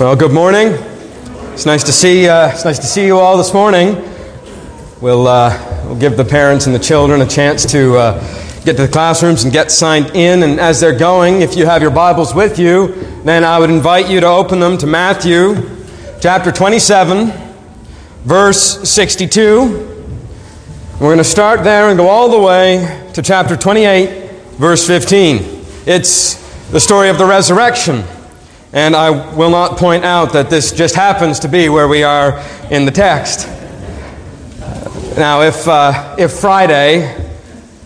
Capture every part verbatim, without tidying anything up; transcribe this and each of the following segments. Well, good morning. It's nice to see. Uh, it's nice to see you all this morning. We'll uh, we'll give the parents and the children a chance to uh, get to the classrooms and get signed in. And as they're going, if you have your Bibles with you, then I would invite you to open them to Matthew, chapter twenty-seven, verse sixty-two. We're going to start there and go all the way to chapter twenty-eight, verse fifteen. It's the story of the resurrection. And I will not point out that this just happens to be where we are in the text. Now, if uh, if Friday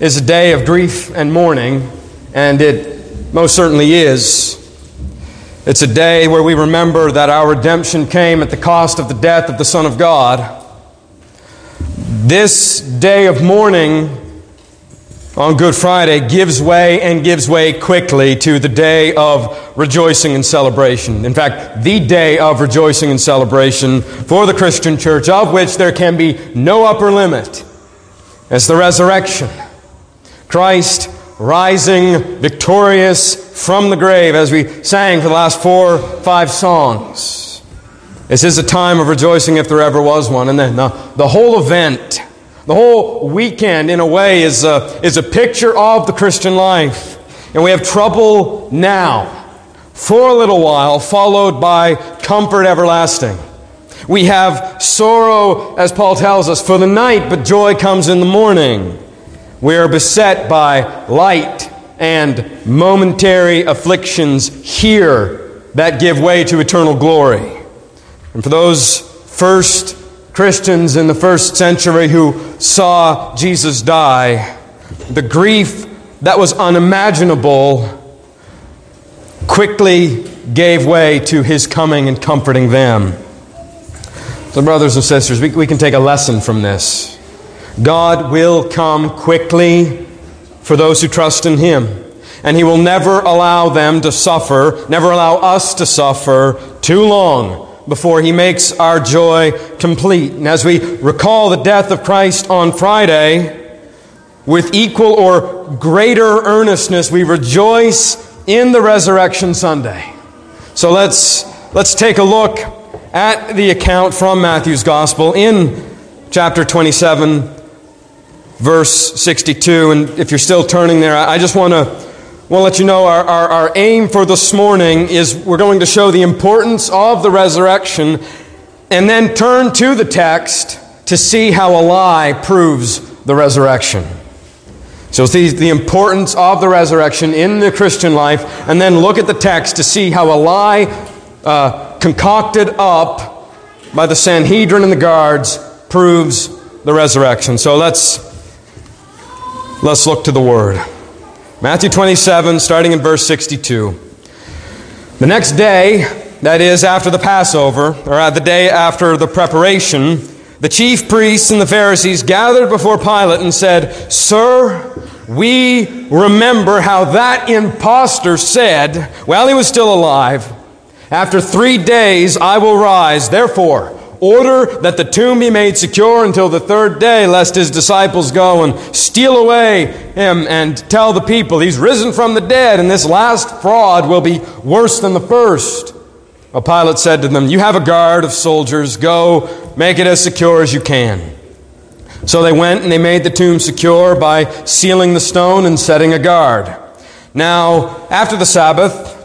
is a day of grief and mourning, and it most certainly is, it's a day where we remember that our redemption came at the cost of the death of the Son of God. This day of mourning on Good Friday gives way and gives way quickly to the day of rejoicing and celebration. In fact, the day of rejoicing and celebration for the Christian church, of which there can be no upper limit, is the resurrection. Christ rising victorious from the grave, as we sang for the last four, five songs. This is a time of rejoicing if there ever was one. And then the, the whole event, the whole weekend, in a way, is a, is a picture of the Christian life. And we have trouble now, for a little while, followed by comfort everlasting. We have sorrow, as Paul tells us, for the night, but joy comes in the morning. We are beset by light and momentary afflictions here that give way to eternal glory. And for those first Christians in the first century who saw Jesus die, the grief that was unimaginable quickly gave way to His coming and comforting them. So brothers and sisters, we, we can take a lesson from this. God will come quickly for those who trust in Him, and He will never allow them to suffer, never allow us to suffer too long before He makes our joy complete. And as we recall the death of Christ on Friday, with equal or greater earnestness, we rejoice in the resurrection Sunday. So let's let's take a look at the account from Matthew's Gospel in chapter twenty-seven, verse sixty-two. And if you're still turning there, I just want to Well, let you know our, our, our aim for this morning is we're going to show the importance of the resurrection and then turn to the text to see how a lie proves the resurrection. So see the importance of the resurrection in the Christian life, and then look at the text to see how a lie uh, concocted up by the Sanhedrin and the guards proves the resurrection. So let's let's look to the Word. Matthew twenty-seven, starting in verse sixty-two. The next day, that is, after the Passover, or the day after the preparation, the chief priests and the Pharisees gathered before Pilate and said, "Sir, we remember how that impostor said, while he was still alive, 'After three days I will rise. Therefore, order that the tomb be made secure until the third day, lest his disciples go and steal away him and tell the people, he's risen from the dead, and this last fraud will be worse than the first.'" Well, Pilate said to them, "You have a guard of soldiers. Go, make it as secure as you can." So they went and they made the tomb secure by sealing the stone and setting a guard. Now, after the Sabbath,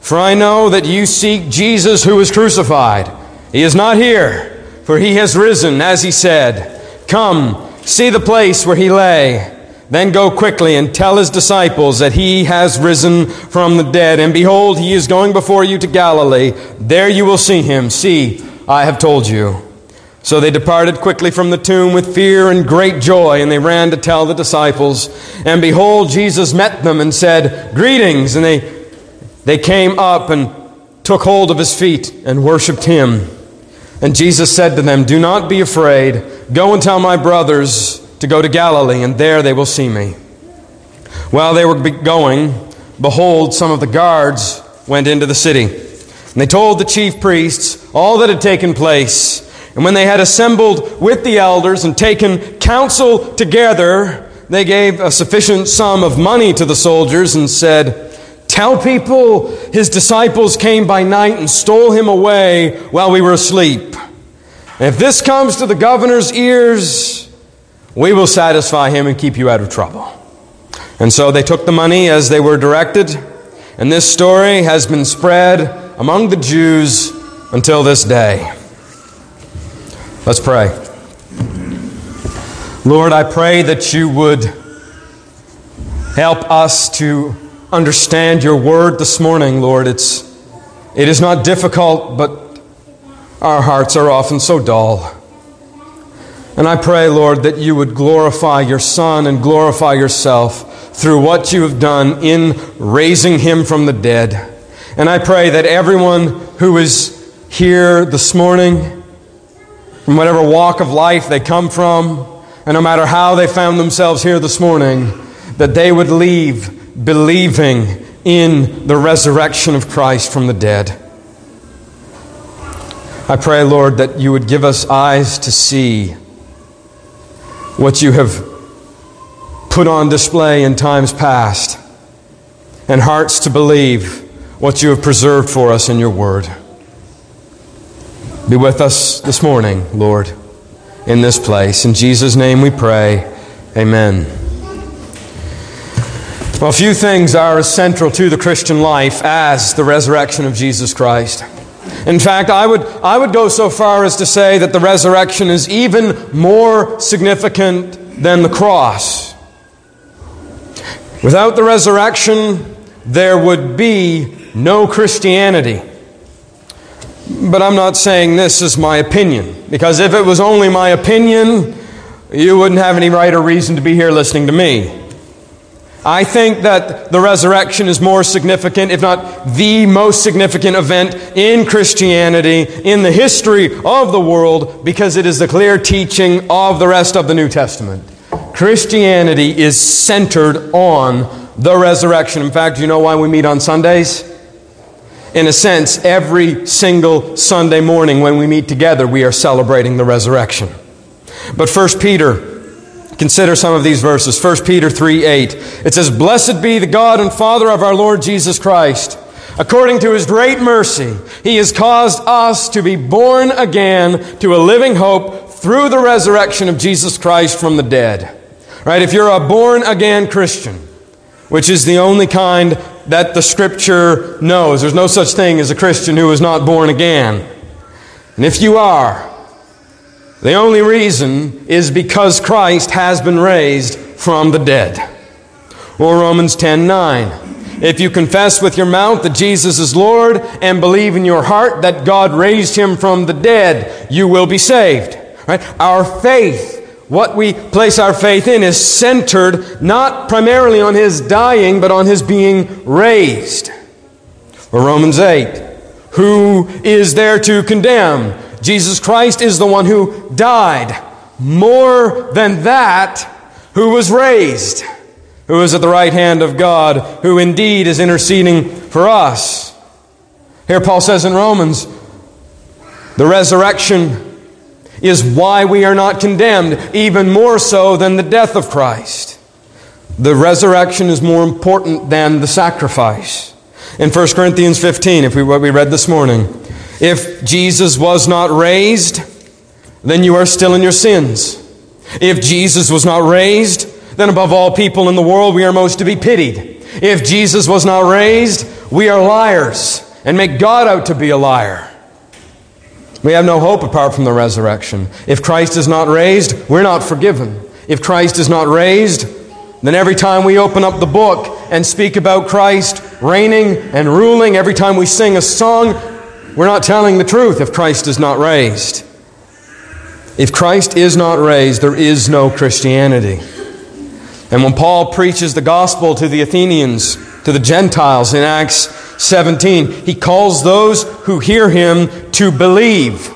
for I know that you seek Jesus who was crucified. He is not here, for he has risen, as he said. Come, see the place where he lay. Then go quickly and tell his disciples that he has risen from the dead. And behold, he is going before you to Galilee. There you will see him. See, I have told you.' So they departed quickly from the tomb with fear and great joy, and they ran to tell the disciples. And behold, Jesus met them and said, 'Greetings.' And they, they came up and took hold of his feet and worshipped him. And Jesus said to them, "Do not be afraid. Go and tell my brothers to go to Galilee, and there they will see me." While they were going, behold, some of the guards went into the city. And they told the chief priests all that had taken place. And when they had assembled with the elders and taken counsel together, they gave a sufficient sum of money to the soldiers and said, "Tell people his disciples came by night and stole him away while we were asleep. And if this comes to the governor's ears, we will satisfy him and keep you out of trouble." And so they took the money as they were directed. And this story has been spread among the Jews until this day. Let's pray. Lord, I pray that you would help us to understand your word this morning, Lord. It's, it is not difficult, but our hearts are often so dull. And I pray, Lord, that you would glorify your Son and glorify yourself through what you have done in raising him from the dead. And I pray that everyone who is here this morning, from whatever walk of life they come from, and no matter how they found themselves here this morning, that they would leave believing in the resurrection of Christ from the dead. I pray, Lord, that you would give us eyes to see what you have put on display in times past, and hearts to believe what you have preserved for us in your word. Be with us this morning, Lord, in this place. In Jesus' name we pray. Amen. Well, few things are as central to the Christian life as the resurrection of Jesus Christ. In fact, I would, I would go so far as to say that the resurrection is even more significant than the cross. Without the resurrection, there would be no Christianity. But I'm not saying this is my opinion, because if it was only my opinion, you wouldn't have any right or reason to be here listening to me. I think that the resurrection is more significant, if not the most significant event in Christianity, in the history of the world, because it is the clear teaching of the rest of the New Testament. Christianity is centered on the resurrection. In fact, you know why we meet on Sundays? In a sense, every single Sunday morning when we meet together, we are celebrating the resurrection. But First Peter consider some of these verses. First Peter three eight. It says, "Blessed be the God and Father of our Lord Jesus Christ. According to his great mercy, he has caused us to be born again to a living hope through the resurrection of Jesus Christ from the dead." Right? If you're a born-again Christian, which is the only kind that the Scripture knows, there's no such thing as a Christian who is not born again. And if you are, the only reason is because Christ has been raised from the dead. Or Romans ten nine. "If you confess with your mouth that Jesus is Lord and believe in your heart that God raised him from the dead, you will be saved." Right? Our faith, what we place our faith in, is centered not primarily on his dying, but on his being raised. Or Romans eight. "Who is there to condemn? Jesus Christ is the one who died. More than that, who was raised, who is at the right hand of God, who indeed is interceding for us." Here Paul says in Romans, the resurrection is why we are not condemned, even more so than the death of Christ. The resurrection is more important than the sacrifice. In First Corinthians fifteen, if we, what we read this morning, "If Jesus was not raised, then you are still in your sins. If Jesus was not raised, then above all people in the world we are most to be pitied. If Jesus was not raised, we are liars and make God out to be a liar." We have no hope apart from the resurrection. If Christ is not raised, we're not forgiven. If Christ is not raised, then every time we open up the book and speak about Christ reigning and ruling, every time we sing a song, we're not telling the truth if Christ is not raised. If Christ is not raised, there is no Christianity. And when Paul preaches the gospel to the Athenians, to the Gentiles in Acts seventeen, he calls those who hear him to believe.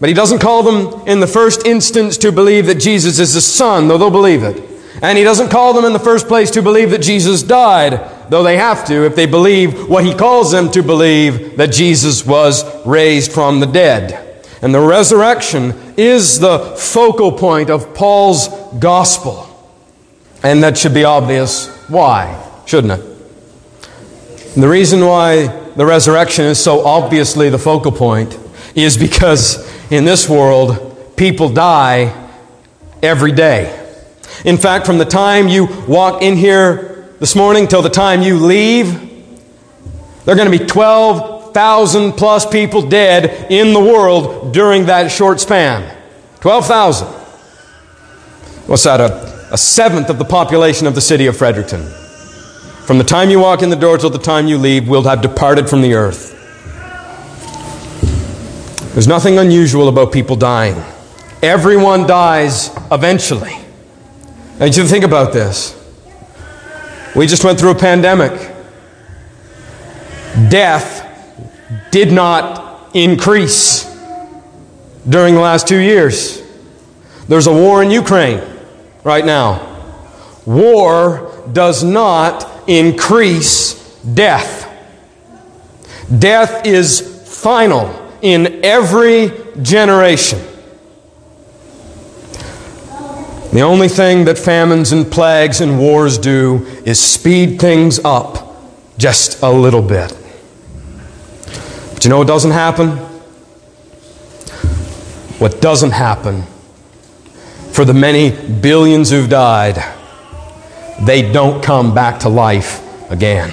But he doesn't call them in the first instance to believe that Jesus is the Son, though they'll believe it. And he doesn't call them in the first place to believe that Jesus died, though they have to if they believe what he calls them to believe, that Jesus was raised from the dead. And the resurrection is the focal point of Paul's gospel. And that should be obvious why, shouldn't it? The reason why the resurrection is so obviously the focal point is because in this world, people die every day. In fact, from the time you walk in here this morning till the time you leave, there are going to be twelve thousand plus people dead in the world during that short span. twelve thousand. What's that, a, a seventh of the population of the city of Fredericton? From the time you walk in the door till the time you leave, we'll have departed from the earth. There's nothing unusual about people dying. Everyone dies eventually. Now, you think about this. We just went through a pandemic. Death did not increase during the last two years. There's a war in Ukraine right now. War does not increase death. Death is final in every generation. The only thing that famines and plagues and wars do is speed things up just a little bit. But you know what doesn't happen? What doesn't happen for the many billions who've died, they don't come back to life again.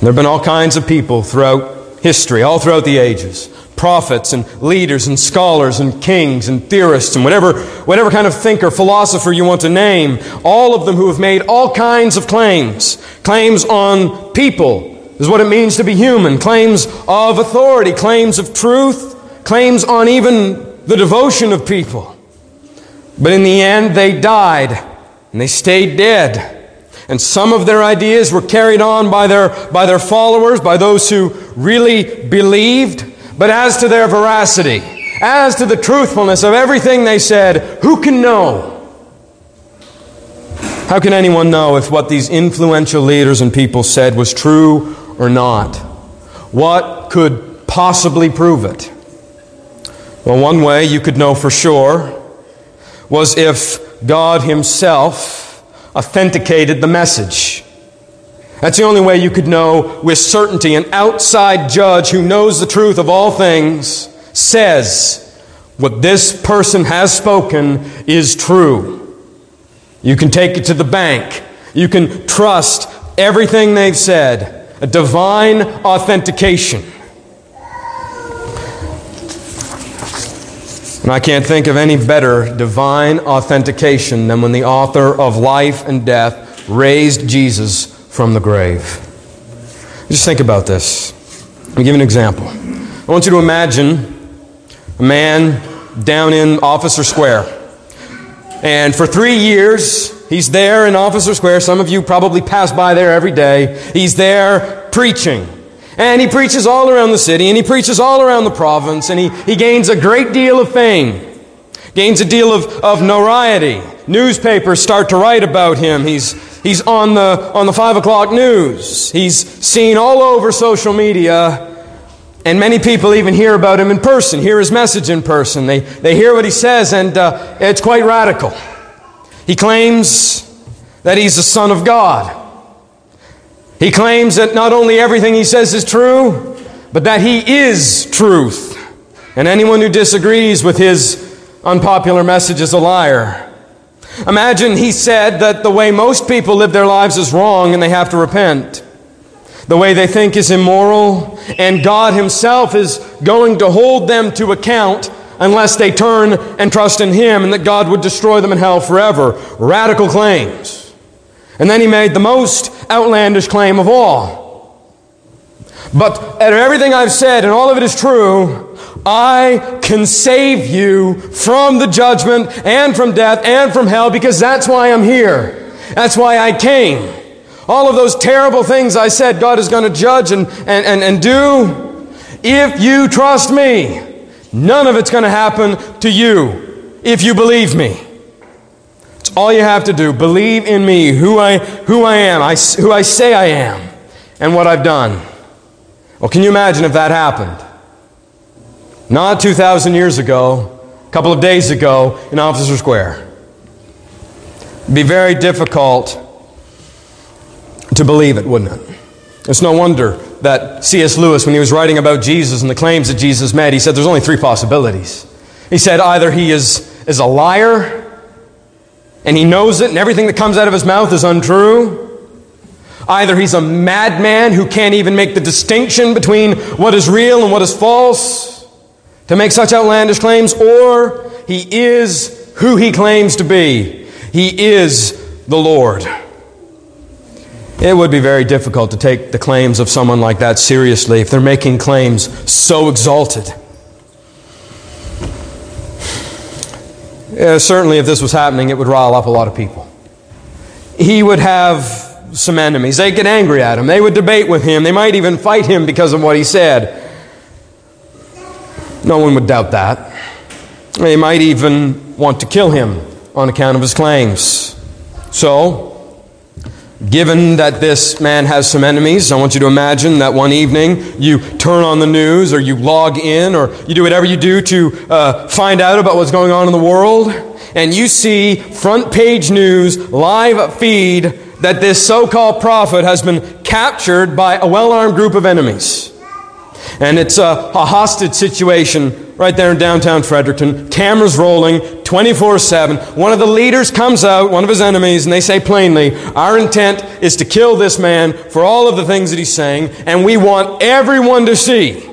There have been all kinds of people throughout history, all throughout the ages. Prophets and leaders and scholars and kings and theorists and whatever whatever kind of thinker, philosopher you want to name, all of them who have made all kinds of claims. Claims on people is what it means to be human. Claims of authority, claims of truth, claims on even the devotion of people. But in the end, they died and they stayed dead. And some of their ideas were carried on by their, by their followers, by those who really believed. But as to their veracity, as to the truthfulness of everything they said, who can know? How can anyone know if what these influential leaders and people said was true or not? What could possibly prove it? Well, one way you could know for sure was if God Himself authenticated the message. That's the only way you could know with certainty. An outside judge who knows the truth of all things says what this person has spoken is true. You can take it to the bank. You can trust everything they've said. A divine authentication. And I can't think of any better divine authentication than when the author of life and death raised Jesus from the grave. Just think about this. Let me give you an example. I want you to imagine a man down in Officer Square. And for three years, he's there in Officer Square. Some of you probably pass by there every day. He's there preaching. And he preaches all around the city, and he preaches all around the province, and he, he gains a great deal of fame. Gains a deal of, of notoriety. Newspapers start to write about him. He's He's on the on the five o'clock news. He's seen all over social media, and many people even hear about him in person, hear his message in person. They, they hear what he says, and uh, it's quite radical. He claims that he's the Son of God. He claims that not only everything he says is true, but that he is truth. And anyone who disagrees with his unpopular message is a liar. Imagine he said that the way most people live their lives is wrong and they have to repent. The way they think is immoral, and God Himself is going to hold them to account unless they turn and trust in Him, and that God would destroy them in hell forever. Radical claims. And then he made the most outlandish claim of all. But out of everything I've said, and all of it is true, I can save you from the judgment and from death and from hell, because that's why I'm here. That's why I came. All of those terrible things I said God is going to judge and, and, and, and do. If you trust me, None of it's going to happen to you if you believe me. It's all you have to do. Believe in me, who I, who I am, I, who I say I am, and what I've done. Well, can you imagine if that happened? Not two thousand years ago, a couple of days ago in Officer Square. It'd be very difficult to believe it, wouldn't it? It's no wonder that C S Lewis, when he was writing about Jesus and the claims that Jesus made, he said there's only three possibilities. He said either he is, is a liar, and he knows it, and everything that comes out of his mouth is untrue. Either he's a madman who can't even make the distinction between what is real and what is false to make such outlandish claims, or he is who he claims to be. He is the Lord. It would be very difficult to take the claims of someone like that seriously if they're making claims so exalted. Yeah, certainly if this was happening, it would rile up a lot of people. He would have some enemies. They'd get angry at him. They would debate with him. They might even fight him because of what he said. No one would doubt that. They might even want to kill him on account of his claims. So, given that this man has some enemies, I want you to imagine that one evening you turn on the news or you log in or you do whatever you do to uh, find out about what's going on in the world, and you see front page news, live feed, that this so-called prophet has been captured by a well-armed group of enemies. And it's a, a hostage situation right there in downtown Fredericton. Cameras rolling twenty-four seven. One of the leaders comes out, one of his enemies, and they say plainly, our intent is to kill this man for all of the things that he's saying, and we want everyone to see.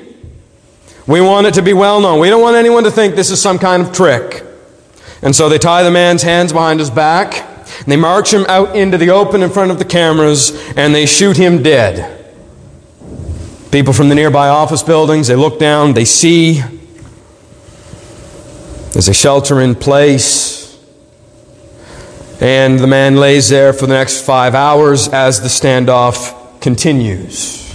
We want it to be well known. We don't want anyone to think this is some kind of trick. And so they tie the man's hands behind his back, and they march him out into the open in front of the cameras, and they shoot him dead. People from the nearby office buildings, they look down, they see. There's a shelter in place. And the man lays there for the next five hours as the standoff continues.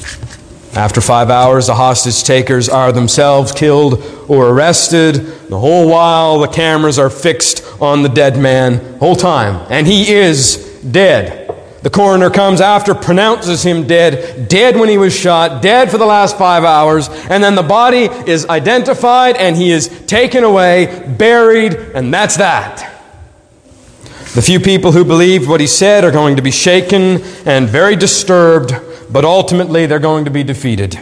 After five hours, the hostage takers are themselves killed or arrested. The whole while, the cameras are fixed on the dead man, whole time. And he is dead. The coroner comes after, pronounces him dead, dead when he was shot, dead for the last five hours, and then the body is identified and he is taken away, buried, and that's that. The few people who believed what he said are going to be shaken and very disturbed, but ultimately they're going to be defeated.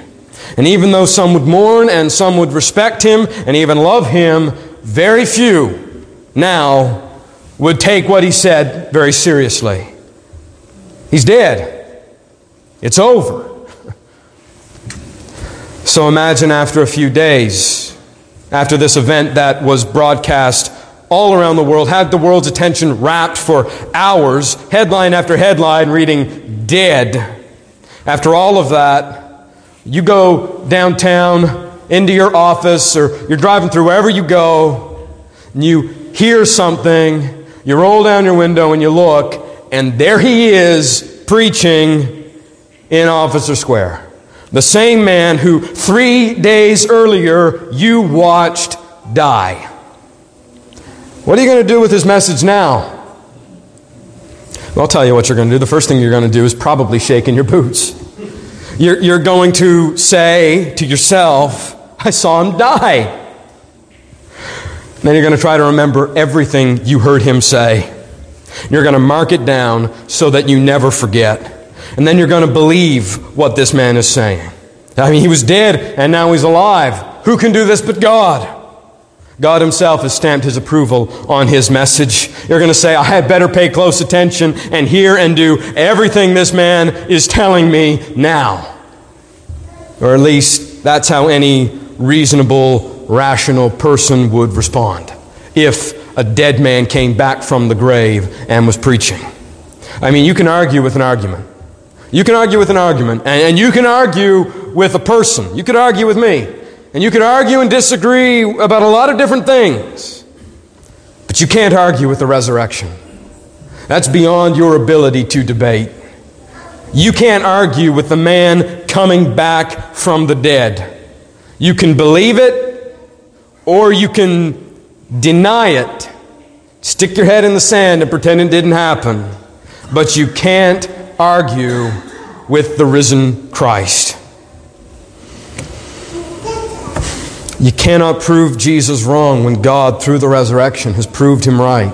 And even though some would mourn and some would respect him and even love him, very few now would take what he said very seriously. He's dead. It's over. So imagine after a few days, after this event that was broadcast all around the world, had the world's attention wrapped for hours, headline after headline, reading dead. After all of that, you go downtown, into your office, or you're driving through wherever you go, and you hear something, you roll down your window and you look, and there he is preaching in Officer Square. The same man who three days earlier you watched die. What are you going to do with his message now? Well, I'll tell you what you're going to do. The first thing you're going to do is probably shake in your boots. You're, you're going to say to yourself, I saw him die. And then you're going to try to remember everything you heard him say. You're going to mark it down so that you never forget. And then you're going to believe what this man is saying. I mean, he was dead and now he's alive. Who can do this but God? God himself has stamped his approval on his message. You're going to say, I had better pay close attention and hear and do everything this man is telling me now. Or at least that's how any reasonable, rational person would respond. If a dead man came back from the grave and was preaching. I mean, you can argue with an argument. You can argue with an argument, and, and you can argue with a person. You could argue with me. And you could argue and disagree about a lot of different things. But you can't argue with the resurrection. That's beyond your ability to debate. You can't argue with the man coming back from the dead. You can believe it, Or you can deny it. Stick your head in the sand and pretend it didn't happen. But you can't argue with the risen Christ. You cannot prove Jesus wrong when God, through the resurrection, has proved Him right.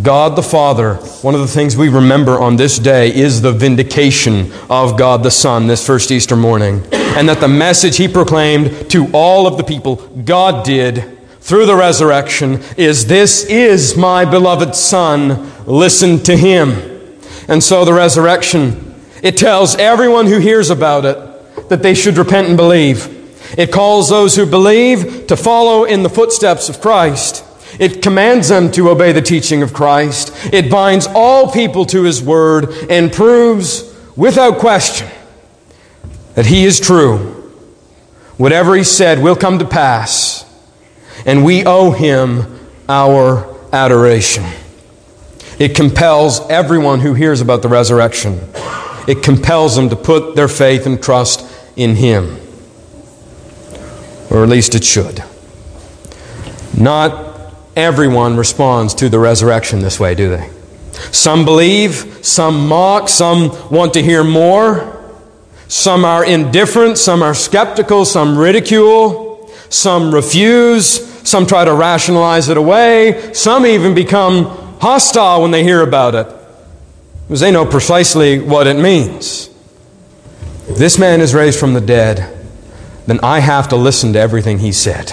God the Father, one of the things we remember on this day is the vindication of God the Son this first Easter morning. And that the message He proclaimed to all of the people, God did, through the resurrection, is this is my beloved Son, listen to Him. And so the resurrection, it tells everyone who hears about it that they should repent and believe. It calls those who believe to follow in the footsteps of Christ. It commands them to obey the teaching of Christ. It binds all people to His Word and proves without question that He is true. Whatever He said will come to pass, and we owe Him our adoration. It compels everyone who hears about the resurrection. It compels them to put their faith and trust in Him. Or at least it should. Not everyone responds to the resurrection this way, do they? Some believe, some mock, some want to hear more. Some are indifferent, some are skeptical, some ridicule, some refuse, some try to rationalize it away, some even become hostile when they hear about it, because they know precisely what it means. If this man is raised from the dead, then I have to listen to everything He said.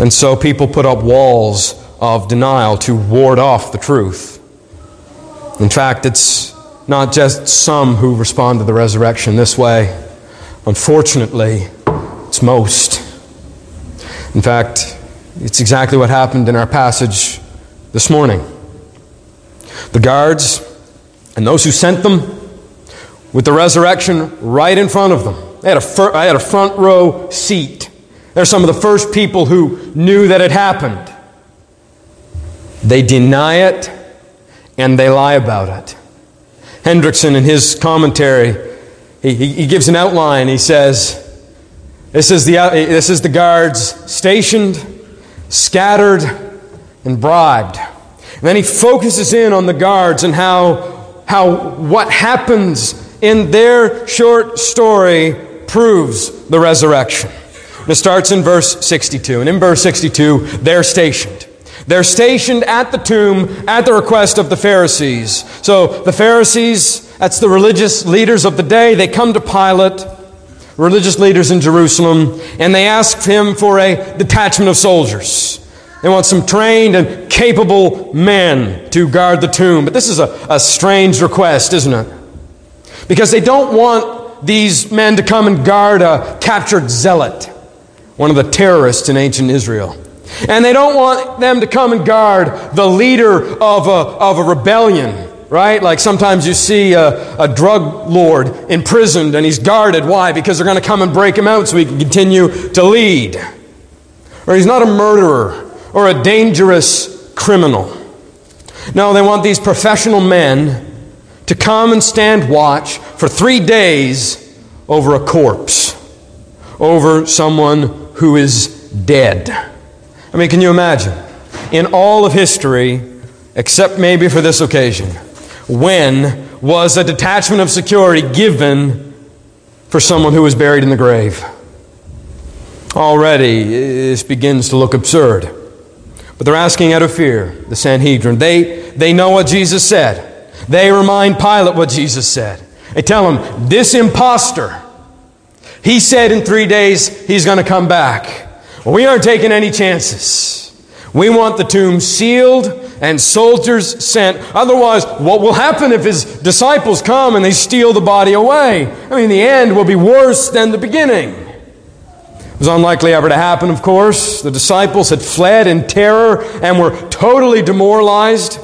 And so people put up walls of denial to ward off the truth. In fact, it's not just some who respond to the resurrection this way. Unfortunately, it's most. In fact, it's exactly what happened in our passage this morning. The guards and those who sent them with the resurrection right in front of them. I had, a, I had a front row seat. They're some of the first people who knew that it happened. They deny it and they lie about it. Hendrickson, in his commentary, he, he gives an outline. He says, this is, the, this is the guards stationed, scattered, and bribed. And then he focuses in on the guards and how, how what happens in their short story proves the resurrection. And it starts in verse sixty-two. And in verse sixty-two, they're stationed. They're stationed at the tomb at the request of the Pharisees. So the Pharisees, that's the religious leaders of the day, they come to Pilate, religious leaders in Jerusalem, and they ask him for a detachment of soldiers. They want some trained and capable men to guard the tomb. But this is a, a strange request, isn't it? Because they don't want these men to come and guard a captured zealot, one of the terrorists in ancient Israel. And they don't want them to come and guard the leader of a, of a rebellion, right? Like sometimes you see a, a drug lord imprisoned and he's guarded. Why? Because they're going to come and break him out so he can continue to lead. Or he's not a murderer or a dangerous criminal. No, they want these professional men to come and stand watch for three days over a corpse, over someone who is dead. I mean, can you imagine? In all of history, except maybe for this occasion, when was a detachment of security given for someone who was buried in the grave? Already, this begins to look absurd. But they're asking out of fear, the Sanhedrin. They, they know what Jesus said. They remind Pilate what Jesus said. They tell him, this imposter, he said in three days he's going to come back. Well, we aren't taking any chances. We want the tomb sealed and soldiers sent. Otherwise, what will happen if his disciples come and they steal the body away? I mean, the end will be worse than the beginning. It was unlikely ever to happen, of course. The disciples had fled in terror and were totally demoralized,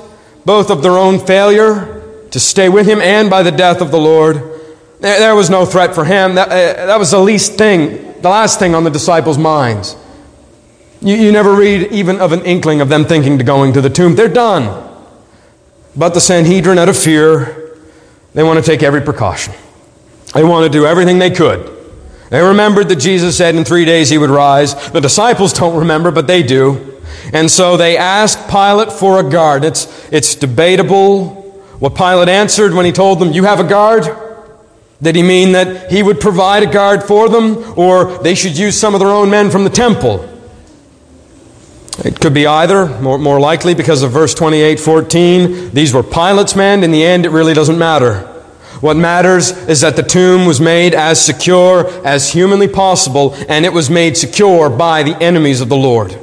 both of their own failure to stay with him and by the death of the Lord. There was no threat for him. That, uh, that was the least thing, the last thing on the disciples' minds. You, you never read even of an inkling of them thinking to going to the tomb. They're done. But the Sanhedrin, out of fear, they want to take every precaution. They want to do everything they could They remembered that Jesus said in three days he would rise. The disciples don't remember, but they do. And so they asked Pilate for a guard. It's, it's debatable what Pilate answered when he told them, you have a guard? Did he mean that he would provide a guard for them, or they should use some of their own men from the temple? It could be either, more, more likely because of verse twenty-eight fourteen. These were Pilate's men. In the end, it really doesn't matter. What matters is that the tomb was made as secure as humanly possible, and it was made secure by the enemies of the Lord,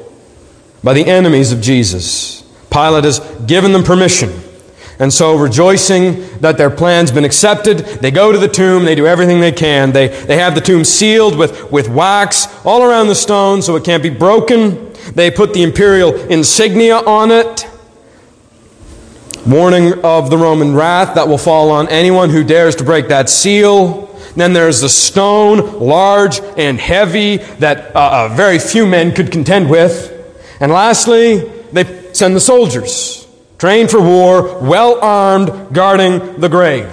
by the enemies of Jesus. Pilate has given them permission. And so, rejoicing that their plan's been accepted, they go to the tomb, they do everything they can. They, they have the tomb sealed with, with wax all around the stone so it can't be broken. They put the imperial insignia on it. Warning of the Roman wrath that will fall on anyone who dares to break that seal. Then there's the stone, large and heavy, that uh, uh, very few men could contend with. And lastly, they send the soldiers, trained for war, well-armed, guarding the grave.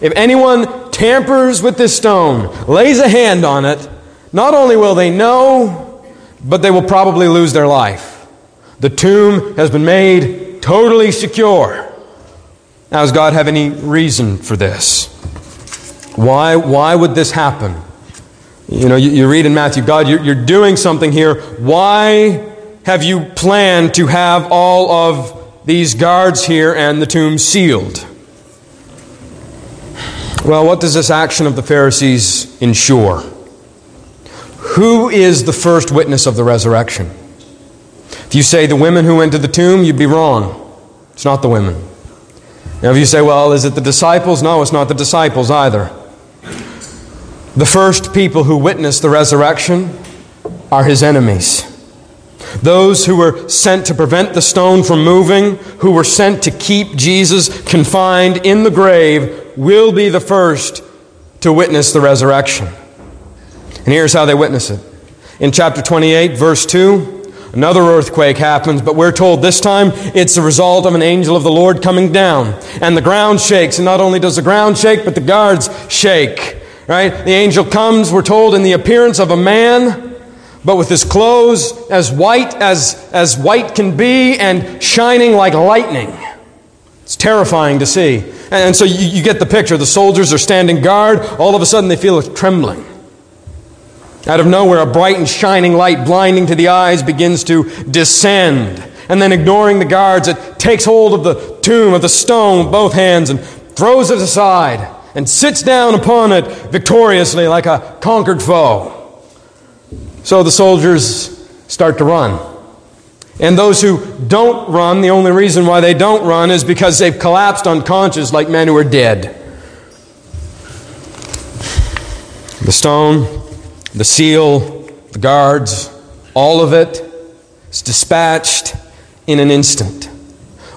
If anyone tampers with this stone, lays a hand on it, not only will they know, but they will probably lose their life. The tomb has been made totally secure. Now, does God have any reason for this? Why, why would this happen? You know, you, you read in Matthew, God, you're, you're doing something here. Why have you planned to have all of these guards here and the tomb sealed? Well, what does this action of the Pharisees ensure? Who is the first witness of the resurrection? If you say the women who went to the tomb, you'd be wrong. It's not the women. Now, if you say, well, is it the disciples? No, it's not the disciples either. The first people who witnessed the resurrection are his enemies. Those who were sent to prevent the stone from moving, who were sent to keep Jesus confined in the grave, will be the first to witness the resurrection. And here's how they witness it. In chapter twenty-eight, verse two, another earthquake happens, but we're told this time it's the result of an angel of the Lord coming down. And the ground shakes, and not only does the ground shake, but the guards shake. Right? The angel comes, we're told, in the appearance of a man, but with his clothes as white as, as white can be and shining like lightning. It's terrifying to see. And, and so you, you get the picture. The soldiers are standing guard. All of a sudden they feel a trembling. Out of nowhere, a bright and shining light, blinding to the eyes, begins to descend. And then, ignoring the guards, it takes hold of the tomb, of the stone, with both hands, and throws it aside, and sits down upon it victoriously like a conquered foe. So the soldiers start to run. And those who don't run, the only reason why they don't run is because they've collapsed unconscious like men who are dead. The stone, the seal, the guards, all of it is dispatched in an instant.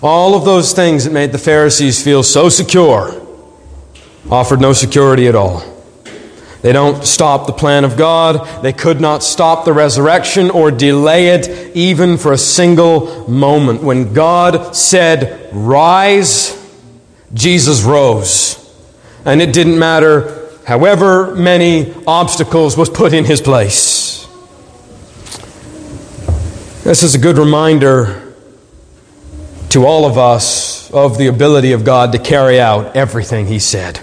All of those things that made the Pharisees feel so secure offered no security at all. They don't stop the plan of God. They could not stop the resurrection or delay it even for a single moment. When God said, rise, Jesus rose. And it didn't matter however many obstacles was put in his place. This is a good reminder to all of us of the ability of God to carry out everything he said.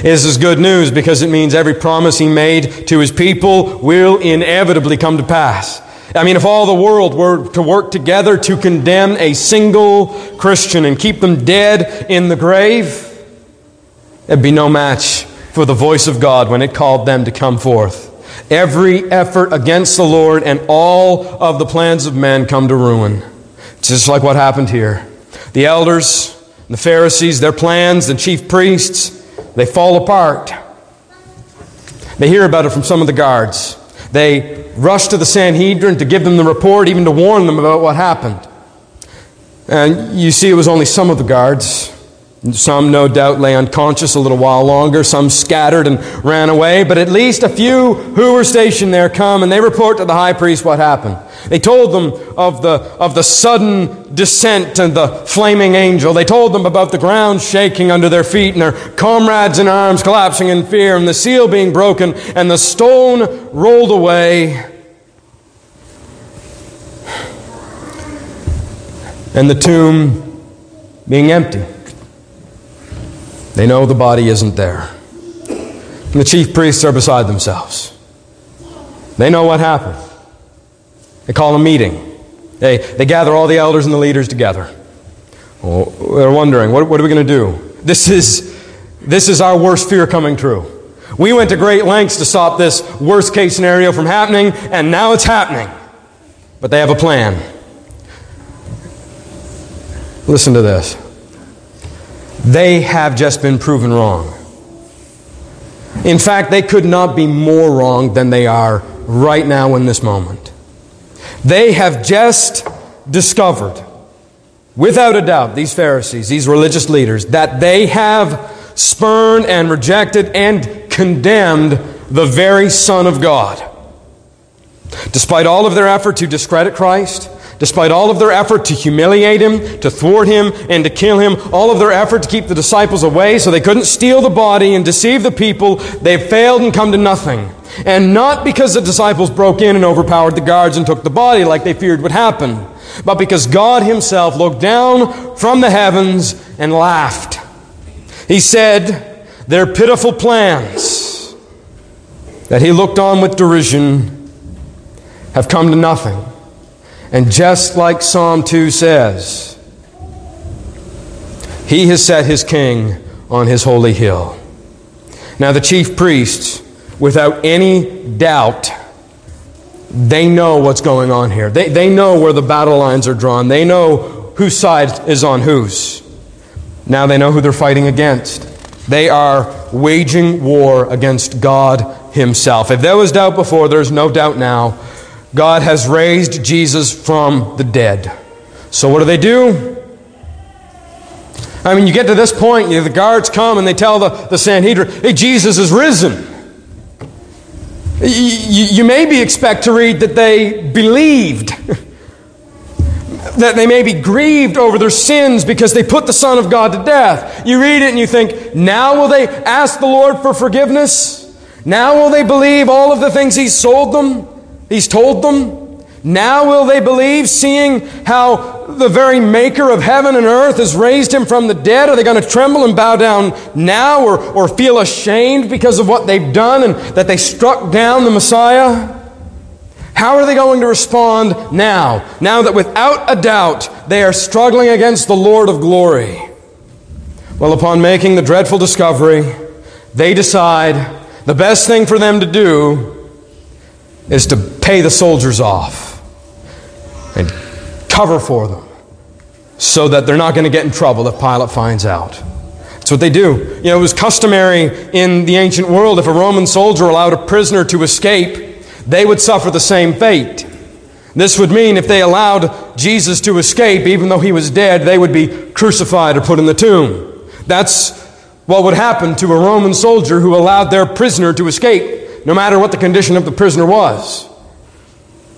This is good news because it means every promise he made to his people will inevitably come to pass. I mean, if all the world were to work together to condemn a single Christian and keep them dead in the grave, there'd be no match for the voice of God when it called them to come forth. Every effort against the Lord and all of the plans of man come to ruin. It's just like what happened here. The elders, the Pharisees, their plans, the chief priests, they fall apart. They hear about it from some of the guards. They rush to the Sanhedrin to give them the report, even to warn them about what happened. And you see, it was only some of the guards. Some, no doubt, lay unconscious a little while longer. Some scattered and ran away. But at least a few who were stationed there come, and they report to the high priest what happened. They told them of the, of the sudden descent and the flaming angel. They told them about the ground shaking under their feet and their comrades in arms collapsing in fear and the seal being broken and the stone rolled away. And the tomb being empty. They know the body isn't there. And the chief priests are beside themselves. They know what happened. They call a meeting. They, they gather all the elders and the leaders together. Well, they're wondering, what, what are we going to do? This is, this is our worst fear coming true. We went to great lengths to stop this worst case scenario from happening, and now it's happening. But they have a plan. Listen to this. They have just been proven wrong. In fact, they could not be more wrong than they are right now in this moment. They have just discovered, without a doubt, these Pharisees, these religious leaders, that they have spurned and rejected and condemned the very Son of God. Despite all of their effort to discredit Christ, despite all of their effort to humiliate him, to thwart him, and to kill him, all of their effort to keep the disciples away so they couldn't steal the body and deceive the people, they failed and come to nothing. And not because the disciples broke in and overpowered the guards and took the body like they feared would happen, but because God himself looked down from the heavens and laughed. He said, their pitiful plans that he looked on with derision have come to nothing. And just like Psalm two says, he has set his king on his holy hill. Now the chief priests, without any doubt, they know what's going on here. They, they know where the battle lines are drawn. They know whose side is on whose. Now they know who they're fighting against. They are waging war against God himself. If there was doubt before, there's no doubt now. God has raised Jesus from the dead. So what do they do? I mean, you get to this point, you know, the guards come and they tell the, the Sanhedrin, hey, Jesus is risen. You, you maybe expect to read that they believed, that they may be grieved over their sins because they put the Son of God to death. You read it and you think, now will they ask the Lord for forgiveness? Now will they believe all of the things he's sold them? He's told them, now will they believe, seeing how the very maker of heaven and earth has raised him from the dead? Are they going to tremble and bow down now or, or feel ashamed because of what they've done and that they struck down the Messiah? How are they going to respond now? Now that without a doubt they are struggling against the Lord of glory. Well, upon making the dreadful discovery, they decide the best thing for them to do is to pay the soldiers off and cover for them so that they're not going to get in trouble if Pilate finds out. That's what they do. You know, it was customary in the ancient world if a Roman soldier allowed a prisoner to escape, they would suffer the same fate. This would mean if they allowed Jesus to escape, even though he was dead, they would be crucified or put in the tomb. That's what would happen to a Roman soldier who allowed their prisoner to escape, no matter what the condition of the prisoner was.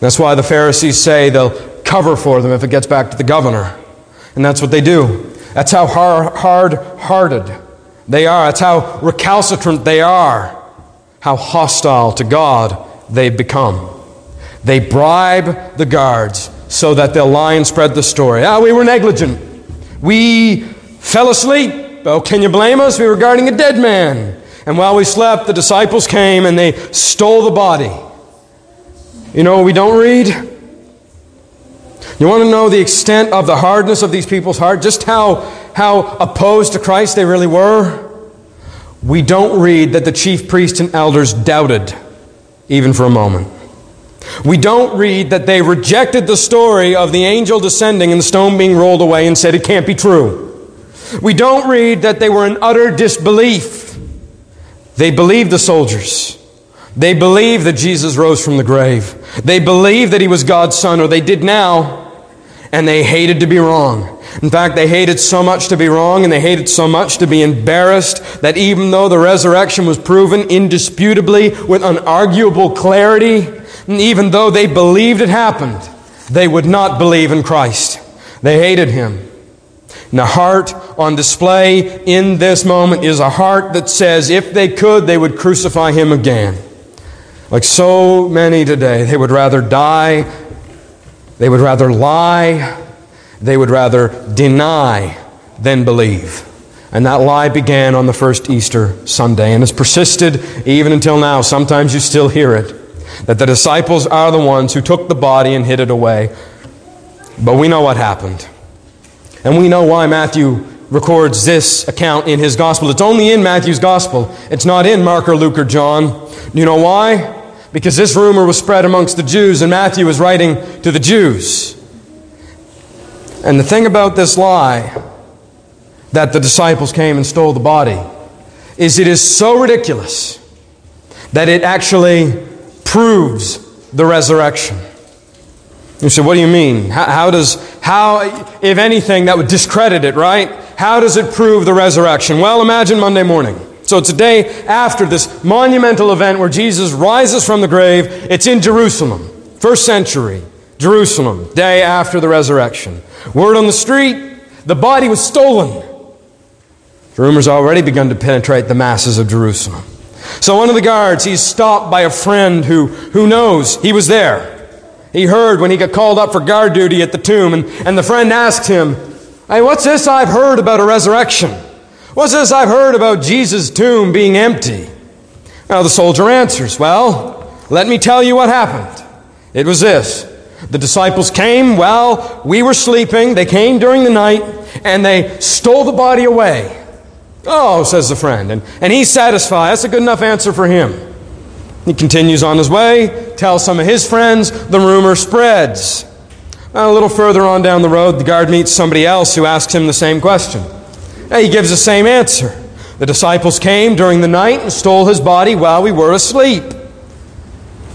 That's why the Pharisees say they'll cover for them if it gets back to the governor. And that's what they do. That's how hard-hearted they are. That's how recalcitrant they are. How hostile to God they've become. They bribe the guards so that they'll lie and spread the story. Ah, we were negligent. We fell asleep. Oh, can you blame us? We were guarding a dead man. And while we slept, the disciples came and they stole the body. You know what we don't read? You want to know the extent of the hardness of these people's heart? Just how, how opposed to Christ they really were? We don't read that the chief priests and elders doubted, even for a moment. We don't read that they rejected the story of the angel descending and the stone being rolled away and said it can't be true. We don't read that they were in utter disbelief. They believed the soldiers. They believed that Jesus rose from the grave. They believed that he was God's son, or they did now, and they hated to be wrong. In fact, they hated so much to be wrong, and they hated so much to be embarrassed, that even though the resurrection was proven indisputably with unarguable clarity, and even though they believed it happened, they would not believe in Christ. They hated Him. And the heart on display in this moment is a heart that says if they could, they would crucify Him again. Like so many today, they would rather die, they would rather lie, they would rather deny than believe. And that lie began on the first Easter Sunday and has persisted even until now. Sometimes you still hear it, that the disciples are the ones who took the body and hid it away. But we know what happened. And we know why Matthew records this account in his gospel. It's only in Matthew's gospel. It's not in Mark or Luke or John. You know why? Because this rumor was spread amongst the Jews, and Matthew was writing to the Jews. And the thing about this lie, that the disciples came and stole the body, is it is so ridiculous that it actually proves the resurrection. You say, what do you mean? How, how does, how, if anything, that would discredit it, right? How does it prove the resurrection? Well, imagine Monday morning. So it's a day after this monumental event where Jesus rises from the grave. It's in Jerusalem, first century, Jerusalem, day after the resurrection. Word on the street, the body was stolen. The rumor's already begun to penetrate the masses of Jerusalem. So one of the guards, he's stopped by a friend who, who knows he was there. He heard when he got called up for guard duty at the tomb, and, and the friend asked him, hey, what's this I've heard about a resurrection? What's this I've heard about Jesus' tomb being empty? Now the soldier answers, well, let me tell you what happened. It was this. The disciples came while we were sleeping. They came during the night, and they stole the body away. Oh, says the friend, and, and he's satisfied. That's a good enough answer for him. He continues on his way, tells some of his friends, the rumor spreads. A little further on down the road, the guard meets somebody else who asks him the same question. He gives the same answer. The disciples came during the night and stole his body while we were asleep.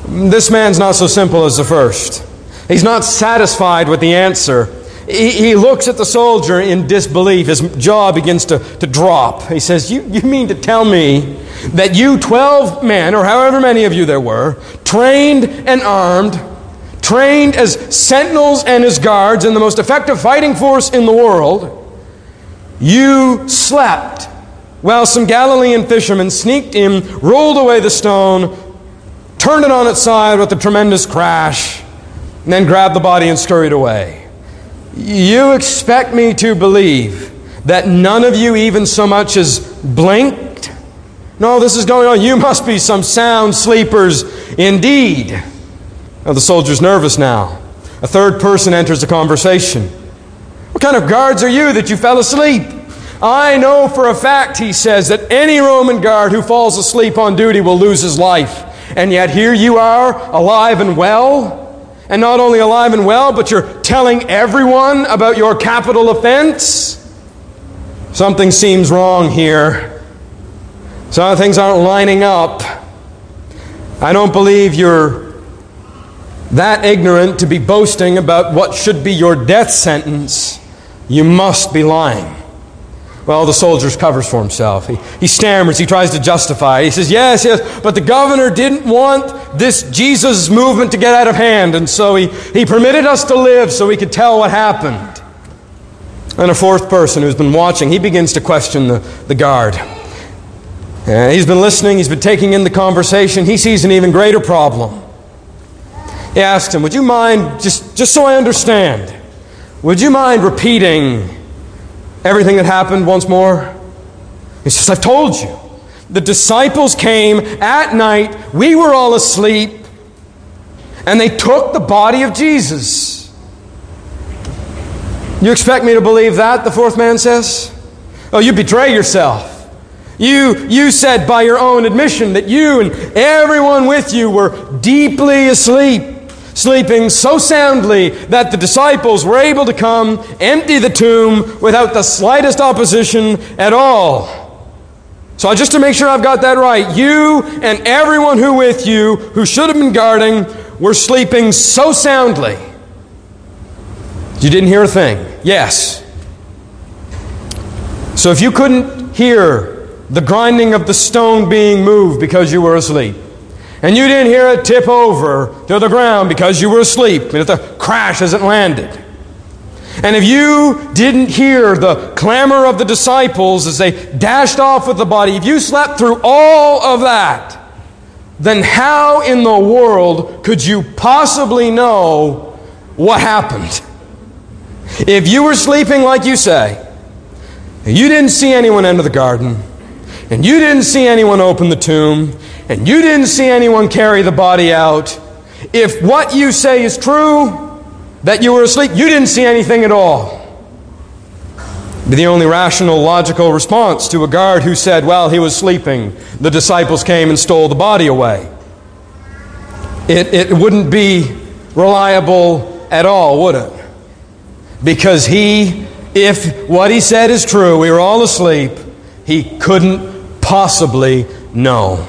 This man's not so simple as the first. He's not satisfied with the answer. He, he looks at the soldier in disbelief. His jaw begins to, to drop. He says, you, you mean to tell me that you twelve men, or however many of you there were, trained and armed, trained as sentinels and as guards in the most effective fighting force in the world, you slept while some Galilean fishermen sneaked in, rolled away the stone, turned it on its side with a tremendous crash, and then grabbed the body and scurried away. You expect me to believe that none of you even so much as blinked? No, this is going on. You must be some sound sleepers indeed. Now, the soldier's nervous now. A third person enters the conversation. What kind of guards are you that you fell asleep? I know for a fact, he says, that any Roman guard who falls asleep on duty will lose his life. And yet here you are, alive and well. And not only alive and well, but you're telling everyone about your capital offense. Something seems wrong here. Some things aren't lining up. I don't believe you're that ignorant to be boasting about what should be your death sentence. You must be lying. Well, the soldier covers for himself. He, he stammers. He tries to justify. He says, yes, yes, but the governor didn't want this Jesus movement to get out of hand, and so he, he permitted us to live so we could tell what happened. And a fourth person who's been watching, he begins to question the, the guard. And he's been listening, he's been taking in the conversation. He sees an even greater problem. He asks him, would you mind, just, just so I understand, would you mind repeating everything that happened once more? He says, I've told you. The disciples came at night, we were all asleep, and they took the body of Jesus. You expect me to believe that, the fourth man says? Oh, you betray yourself. You, you said by your own admission that you and everyone with you were deeply asleep, sleeping so soundly that the disciples were able to come, empty the tomb without the slightest opposition at all. So just to make sure I've got that right, you and everyone who with you, who should have been guarding, were sleeping so soundly. You didn't hear a thing. Yes, So if you couldn't hear the grinding of the stone being moved because you were asleep, and you didn't hear it tip over to the ground because you were asleep, and the crash as it landed, and if you didn't hear the clamor of the disciples as they dashed off with the body, if you slept through all of that, then how in the world could you possibly know what happened? If you were sleeping like you say, and you didn't see anyone enter the garden, and you didn't see anyone open the tomb, and you didn't see anyone carry the body out, if what you say is true, that you were asleep, you didn't see anything at all. But the only rational, logical response to a guard who said, well, he was sleeping, the disciples came and stole the body away, it, it wouldn't be reliable at all, would it? Because he, if what he said is true, we were all asleep, he couldn't possibly know.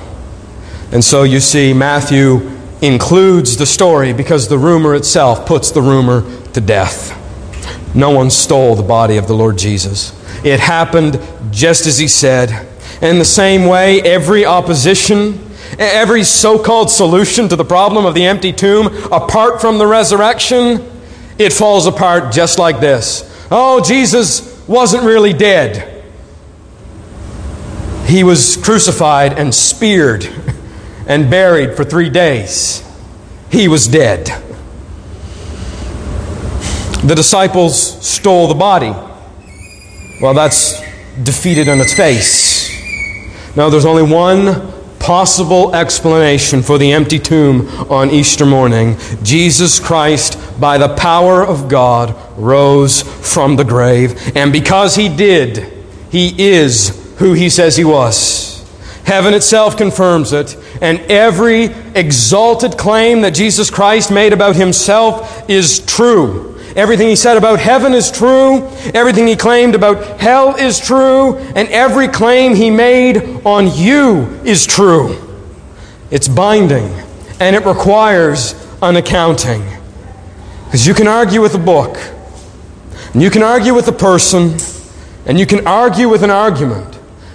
And so you see, Matthew includes the story because the rumor itself puts the rumor to death. No one stole the body of the Lord Jesus. It happened just as he said. In the same way, every opposition, every so-called solution to the problem of the empty tomb, apart from the resurrection, it falls apart just like this. Oh, Jesus wasn't really dead. He was crucified and speared and buried for three days. He was dead. The disciples stole the body. Well, that's defeated in its face. Now, there's only one possible explanation for the empty tomb on Easter morning. Jesus Christ, by the power of God, rose from the grave. And because he did, he is who he says he was. Heaven itself confirms it, and every exalted claim that Jesus Christ made about himself is true. Everything he said about heaven is true. Everything he claimed about hell is true. And every claim he made on you is true. It's binding, and it requires an accounting. Because you can argue with a book, and you can argue with a person, and you can argue with an argument,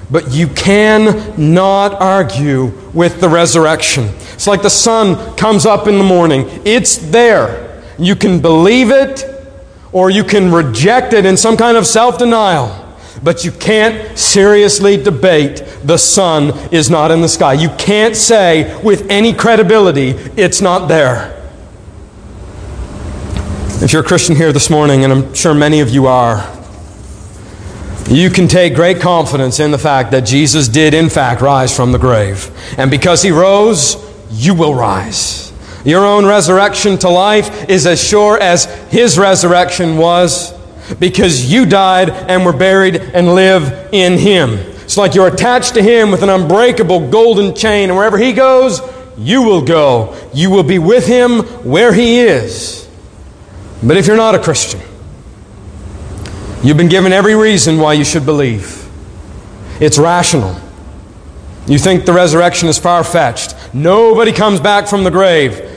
but you cannot argue with the resurrection. It's like the sun comes up in the morning. It's there. You can believe it, or you can reject it in some kind of self-denial. But you can't seriously debate the sun is not in the sky. You can't say with any credibility, it's not there. If you're a Christian here this morning, and I'm sure many of you are, you can take great confidence in the fact that Jesus did in fact rise from the grave. And because he rose, you will rise. Your own resurrection to life is as sure as his resurrection was, because you died and were buried and live in him. It's like you're attached to him with an unbreakable golden chain, and wherever he goes, you will go. You will be with him where he is. But if you're not a Christian, you've been given every reason why you should believe. It's rational. You think the resurrection is far-fetched. Nobody comes back from the grave.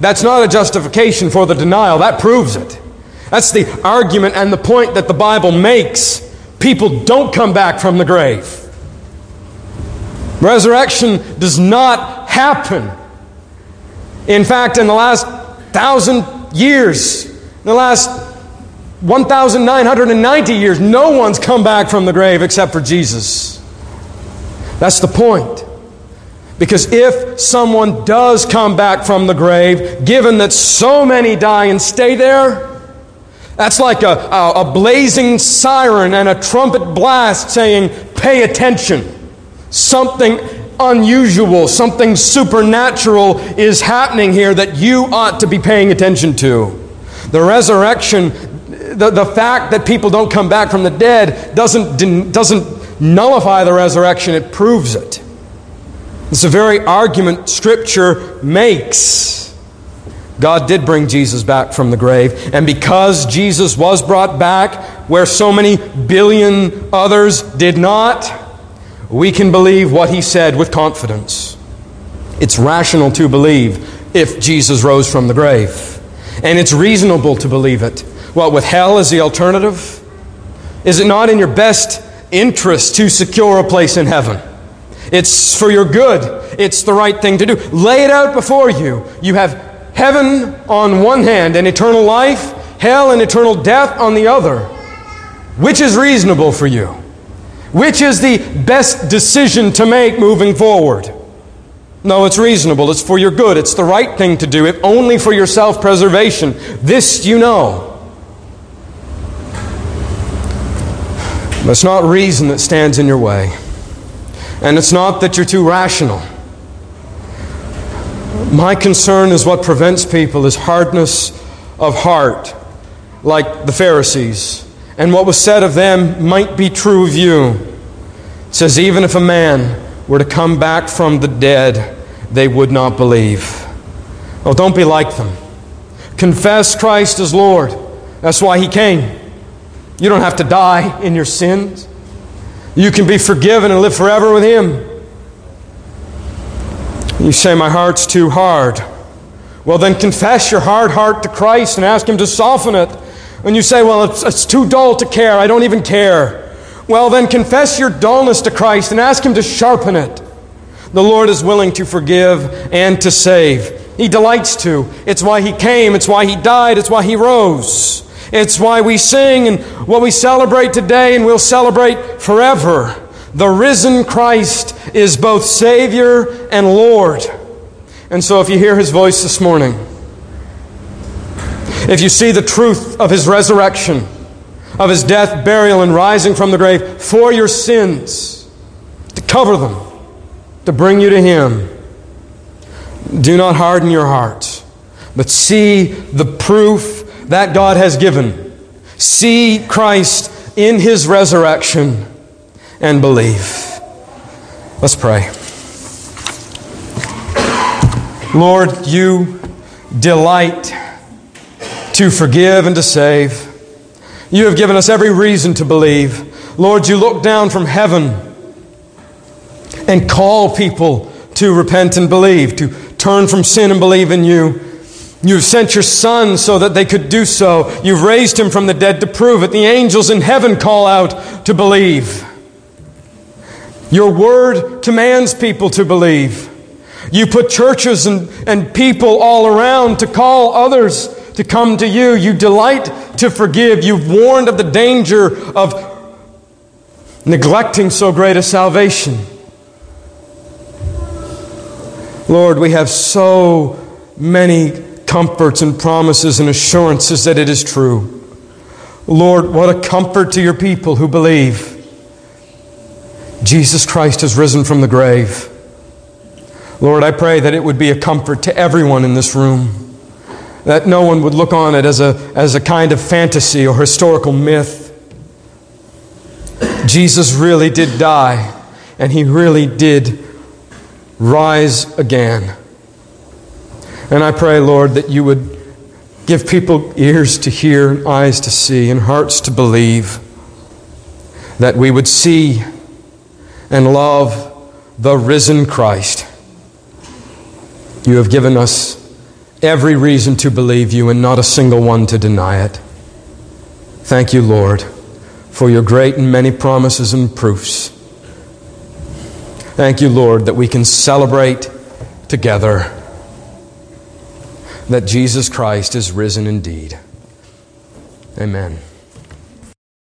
That's not a justification for the denial. That proves it. That's the argument and the point that the Bible makes. People don't come back from the grave. Resurrection does not happen. In fact, in the last thousand years, in the last one thousand nine hundred ninety years, no one's come back from the grave except for Jesus. That's the point. Because if someone does come back from the grave, given that so many die and stay there, that's like a, a, a blazing siren and a trumpet blast saying, pay attention. Something unusual, something supernatural is happening here that you ought to be paying attention to. The resurrection, the, the fact that people don't come back from the dead doesn't, doesn't nullify the resurrection. It proves it. It's the very argument Scripture makes. God did bring Jesus back from the grave, and because Jesus was brought back where so many billion others did not, we can believe what he said with confidence. It's rational to believe if Jesus rose from the grave, and it's reasonable to believe it. Well, with hell as the alternative, is it not in your best interest to secure a place in heaven. It's for your good. It's the right thing to do. Lay it out before you. You have heaven on one hand and eternal life, hell and eternal death on the other. Which is reasonable for you? Which is the best decision to make moving forward? No, it's reasonable. It's for your good. It's the right thing to do, if only for your self-preservation. This you know. But it's not reason that stands in your way. And it's not that you're too rational. My concern is what prevents people is hardness of heart, like the Pharisees. And what was said of them might be true of you. It says, even if a man were to come back from the dead, they would not believe. Well, don't be like them. Confess Christ as Lord. That's why He came. You don't have to die in your sins. You can be forgiven and live forever with Him. You say, my heart's too hard. Well, then confess your hard heart to Christ and ask Him to soften it. When you say, well, it's, it's too dull to care, I don't even care. Well, then confess your dullness to Christ and ask Him to sharpen it. The Lord is willing to forgive and to save. He delights to. It's why He came. It's why He died. It's why He rose. It's why we sing and what we celebrate today and we'll celebrate forever. The risen Christ is both Savior and Lord. And so if you hear His voice this morning, if you see the truth of His resurrection, of His death, burial, and rising from the grave for your sins, to cover them, to bring you to Him, do not harden your heart, but see the proof that God has given. See Christ in His resurrection and believe. Let's pray. Lord, You delight to forgive and to save. You have given us every reason to believe. Lord, You look down from heaven and call people to repent and believe, to turn from sin and believe in You. You've sent Your Son so that they could do so. You've raised Him from the dead to prove it. The angels in heaven call out to believe. Your Word commands people to believe. You put churches and, and people all around to call others to come to You. You delight to forgive. You've warned of the danger of neglecting so great a salvation. Lord, we have so many comforts and promises and assurances that it is true. Lord, what a comfort to Your people who believe. Jesus Christ has risen from the grave. Lord, I pray that it would be a comfort to everyone in this room, that no one would look on it as a, as a kind of fantasy or historical myth. Jesus really did die, and He really did rise again. And I pray, Lord, that You would give people ears to hear, and eyes to see, and hearts to believe, that we would see and love the risen Christ. You have given us every reason to believe You and not a single one to deny it. Thank You, Lord, for Your great and many promises and proofs. Thank You, Lord, that we can celebrate together that Jesus Christ is risen indeed. Amen.